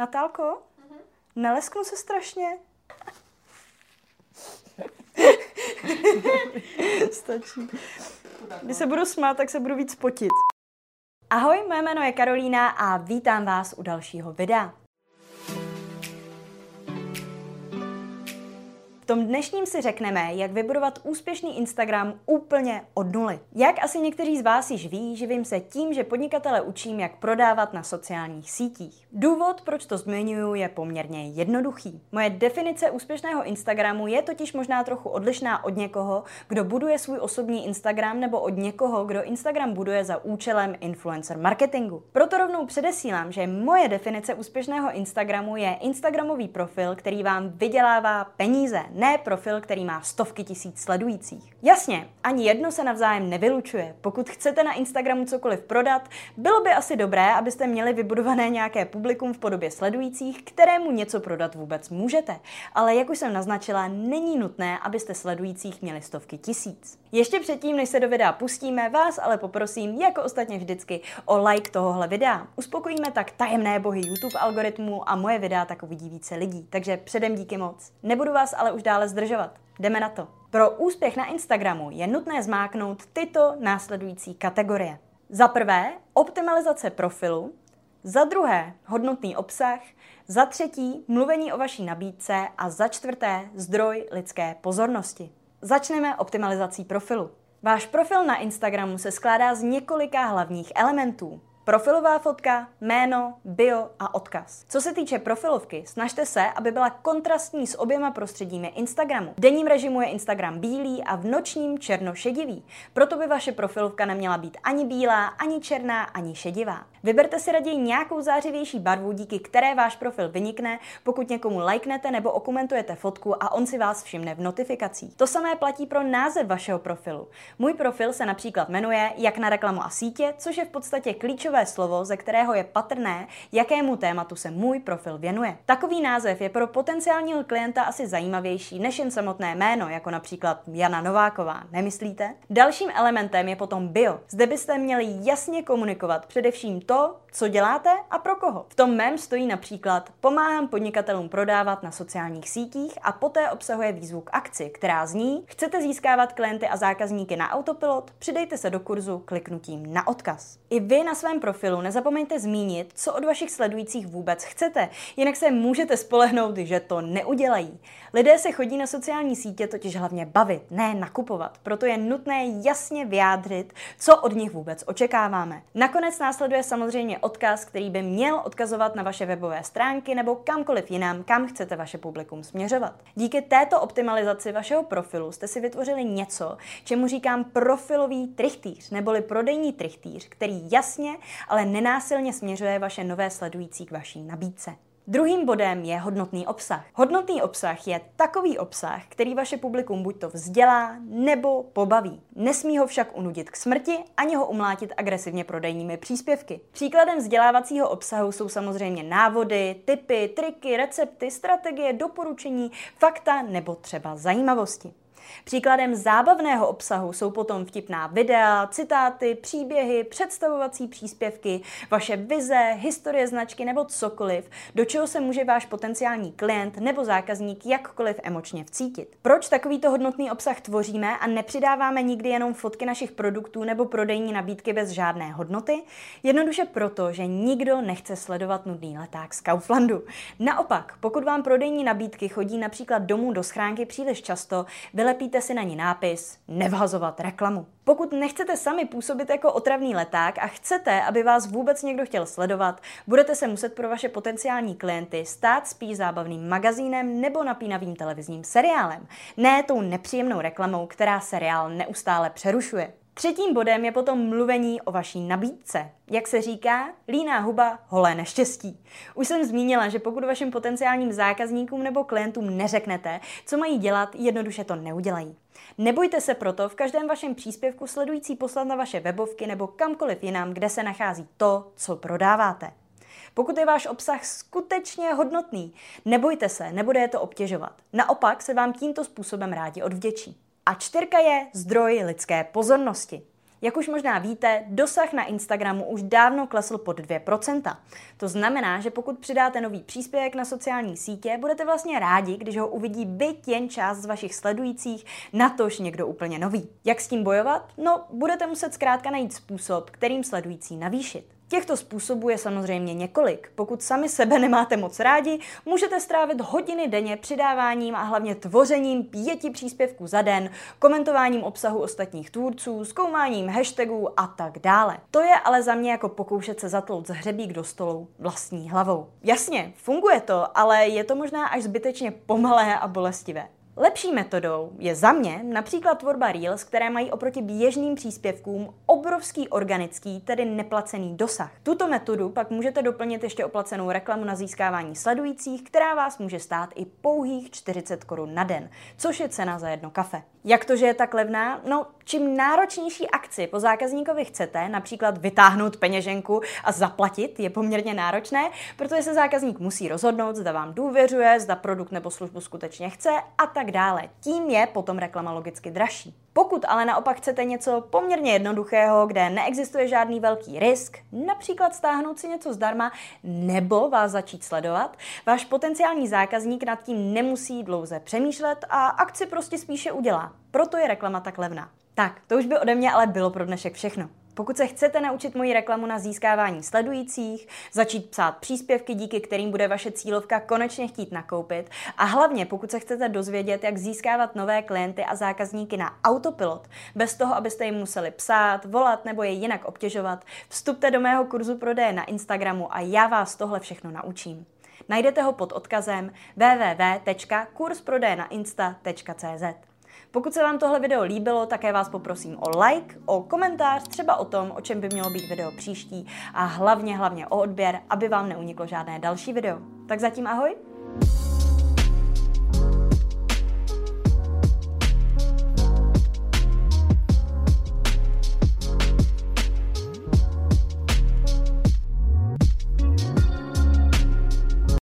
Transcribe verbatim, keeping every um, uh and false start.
Natálko, uh-huh. Nelesknu se strašně? Stačí. Když se budu smát, tak se budu víc potit. Ahoj, moje jméno je Karolína a vítám vás u dalšího videa. V tom dnešním si řekneme, jak vybudovat úspěšný Instagram úplně od nuly. Jak asi někteří z vás již ví, živím se tím, že podnikatele učím, jak prodávat na sociálních sítích. Důvod, proč to zmiňuji, je poměrně jednoduchý. Moje definice úspěšného Instagramu je totiž možná trochu odlišná od někoho, kdo buduje svůj osobní Instagram, nebo od někoho, kdo Instagram buduje za účelem influencer marketingu. Proto rovnou předesílám, že moje definice úspěšného Instagramu je instagramový profil, který vám vydělává peníze. Ne profil, který má stovky tisíc sledujících. Jasně, ani jedno se navzájem nevylučuje. Pokud chcete na Instagramu cokoliv prodat, bylo by asi dobré, abyste měli vybudované nějaké publikum v podobě sledujících, kterému něco prodat vůbec můžete. Ale jak už jsem naznačila, není nutné, abyste sledujících měli stovky tisíc. Ještě předtím, než se do videa pustíme, vás ale poprosím, jako ostatně vždycky, o like tohohle videa. Uspokojíme tak tajemné bohy YouTube algoritmu a moje videa tak uvidí více lidí. Takže předem díky moc. Nebudu vás ale už dále zdržovat. Jdeme na to. Pro úspěch na Instagramu je nutné zmáknout tyto následující kategorie. Za prvé, optimalizace profilu, za druhé, hodnotný obsah, za třetí, mluvení o vaší nabídce a za čtvrté, zdroj lidské pozornosti. Začneme optimalizací profilu. Váš profil na Instagramu se skládá z několika hlavních elementů. Profilová fotka, jméno, bio a odkaz. Co se týče profilovky, snažte se, aby byla kontrastní s oběma prostředími Instagramu. V denním režimu je Instagram bílý a v nočním černošedivý. Proto by vaše profilovka neměla být ani bílá, ani černá, ani šedivá. Vyberte si raději nějakou zářivější barvu, díky které váš profil vynikne, pokud někomu lajknete nebo okomentujete fotku a on si vás všimne v notifikacích. To samé platí pro název vašeho profilu. Můj profil se například jmenuje Jak na reklamu a sítě, což je v podstatě klíčové slovo, ze kterého je patrné, jakému tématu se můj profil věnuje. Takový název je pro potenciálního klienta asi zajímavější než jen samotné jméno, jako například Jana Nováková, nemyslíte? Dalším elementem je potom bio. Zde byste měli jasně komunikovat především to, co děláte a pro koho. V tom mém stojí například pomáhám podnikatelům prodávat na sociálních sítích a poté obsahuje výzvu k akci, která zní: chcete získávat klienty a zákazníky na autopilot, přidejte se do kurzu kliknutím na odkaz. I vy na svém profilu nezapomeňte zmínit, co od vašich sledujících vůbec chcete, jinak se můžete spolehnout, že to neudělají. Lidé se chodí na sociální sítě totiž hlavně bavit, ne nakupovat, proto je nutné jasně vyjádřit, co od nich vůbec očekáváme. Nakonec následuje samozřejmě odkaz, který by měl odkazovat na vaše webové stránky nebo kamkoliv jinam, kam chcete vaše publikum směřovat. Díky této optimalizaci vašeho profilu jste si vytvořili něco, čemu říkám profilový trichtýř, neboli prodejní trichtýř, který jasně, ale nenásilně směřuje vaše nové sledující k vaší nabídce. Druhým bodem je hodnotný obsah. Hodnotný obsah je takový obsah, který vaše publikum buďto vzdělá nebo pobaví. Nesmí ho však unudit k smrti, ani ho umlátit agresivně prodejními příspěvky. Příkladem vzdělávacího obsahu jsou samozřejmě návody, tipy, triky, recepty, strategie, doporučení, fakta nebo třeba zajímavosti. Příkladem zábavného obsahu jsou potom vtipná videa, citáty, příběhy, představovací příspěvky, vaše vize, historie značky nebo cokoliv, do čeho se může váš potenciální klient nebo zákazník jakkoliv emočně vcítit. Proč takovýto hodnotný obsah tvoříme a nepřidáváme nikdy jenom fotky našich produktů nebo prodejní nabídky bez žádné hodnoty? Jednoduše proto, že nikdo nechce sledovat nudný leták z Kauflandu. Naopak, pokud vám prodejní nabídky chodí například domů do schránky příliš často, lepíte si na ní nápis nevhazovat reklamu. Pokud nechcete sami působit jako otravný leták a chcete, aby vás vůbec někdo chtěl sledovat, budete se muset pro vaše potenciální klienty stát spíš zábavným magazínem nebo napínavým televizním seriálem, ne tou nepříjemnou reklamou, která seriál neustále přerušuje. Třetím bodem je potom mluvení o vaší nabídce. Jak se říká, líná huba, holé neštěstí. Už jsem zmínila, že pokud vašim potenciálním zákazníkům nebo klientům neřeknete, co mají dělat, jednoduše to neudělají. Nebojte se proto v každém vašem příspěvku sledující poslat na vaše webovky nebo kamkoliv jinam, kde se nachází to, co prodáváte. Pokud je váš obsah skutečně hodnotný, nebojte se, nebude je to obtěžovat. Naopak se vám tímto způsobem rádi odvděčí. A čtyřka je zdroj lidské pozornosti. Jak už možná víte, dosah na Instagramu už dávno klesl pod dvě procenta. To znamená, že pokud přidáte nový příspěvek na sociální sítě, budete vlastně rádi, když ho uvidí byť jen část z vašich sledujících, natož někdo úplně nový. Jak s tím bojovat? No, budete muset zkrátka najít způsob, kterým sledující navýšit. Těchto způsobů je samozřejmě několik. Pokud sami sebe nemáte moc rádi, můžete strávit hodiny denně přidáváním a hlavně tvořením pěti příspěvků za den, komentováním obsahu ostatních tvůrců, zkoumáním hashtagů a tak dále. To je ale za mě jako pokoušet se zatlout z hřebík do stolu vlastní hlavou. Jasně, funguje to, ale je to možná až zbytečně pomalé a bolestivé. Lepší metodou je za mě například tvorba Reels, které mají oproti běžným příspěvkům obrovský organický, tedy neplacený dosah. Tuto metodu pak můžete doplnit ještě oplacenou reklamu na získávání sledujících, která vás může stát i pouhých čtyřicet korun na den, což je cena za jedno kafe. Jak to, že je tak levná? No, čím náročnější akci po zákazníkovi chcete, například vytáhnout peněženku a zaplatit, je poměrně náročné, protože se zákazník musí rozhodnout, zda vám důvěřuje, zda produkt nebo službu skutečně chce a tak dále. Tím je potom reklama logicky dražší. Pokud ale naopak chcete něco poměrně jednoduchého, kde neexistuje žádný velký risk, například stáhnout si něco zdarma nebo vás začít sledovat, váš potenciální zákazník nad tím nemusí dlouze přemýšlet a akci prostě spíše udělá. Proto je reklama tak levná. Tak, to už by ode mě ale bylo pro dnešek všechno. Pokud se chcete naučit moji reklamu na získávání sledujících, začít psát příspěvky, díky kterým bude vaše cílovka konečně chtít nakoupit a hlavně pokud se chcete dozvědět, jak získávat nové klienty a zákazníky na autopilot, bez toho, abyste jim museli psát, volat nebo je jinak obtěžovat, vstupte do mého kurzu prodeje na Instagramu a já vás tohle všechno naučím. Najdete ho pod odkazem w w w tečka kurz prodeje na insta tečka c z. Pokud se vám tohle video líbilo, také vás poprosím o like, o komentář, třeba o tom, o čem by mělo být video příští a hlavně, hlavně o odběr, aby vám neuniklo žádné další video. Tak zatím ahoj!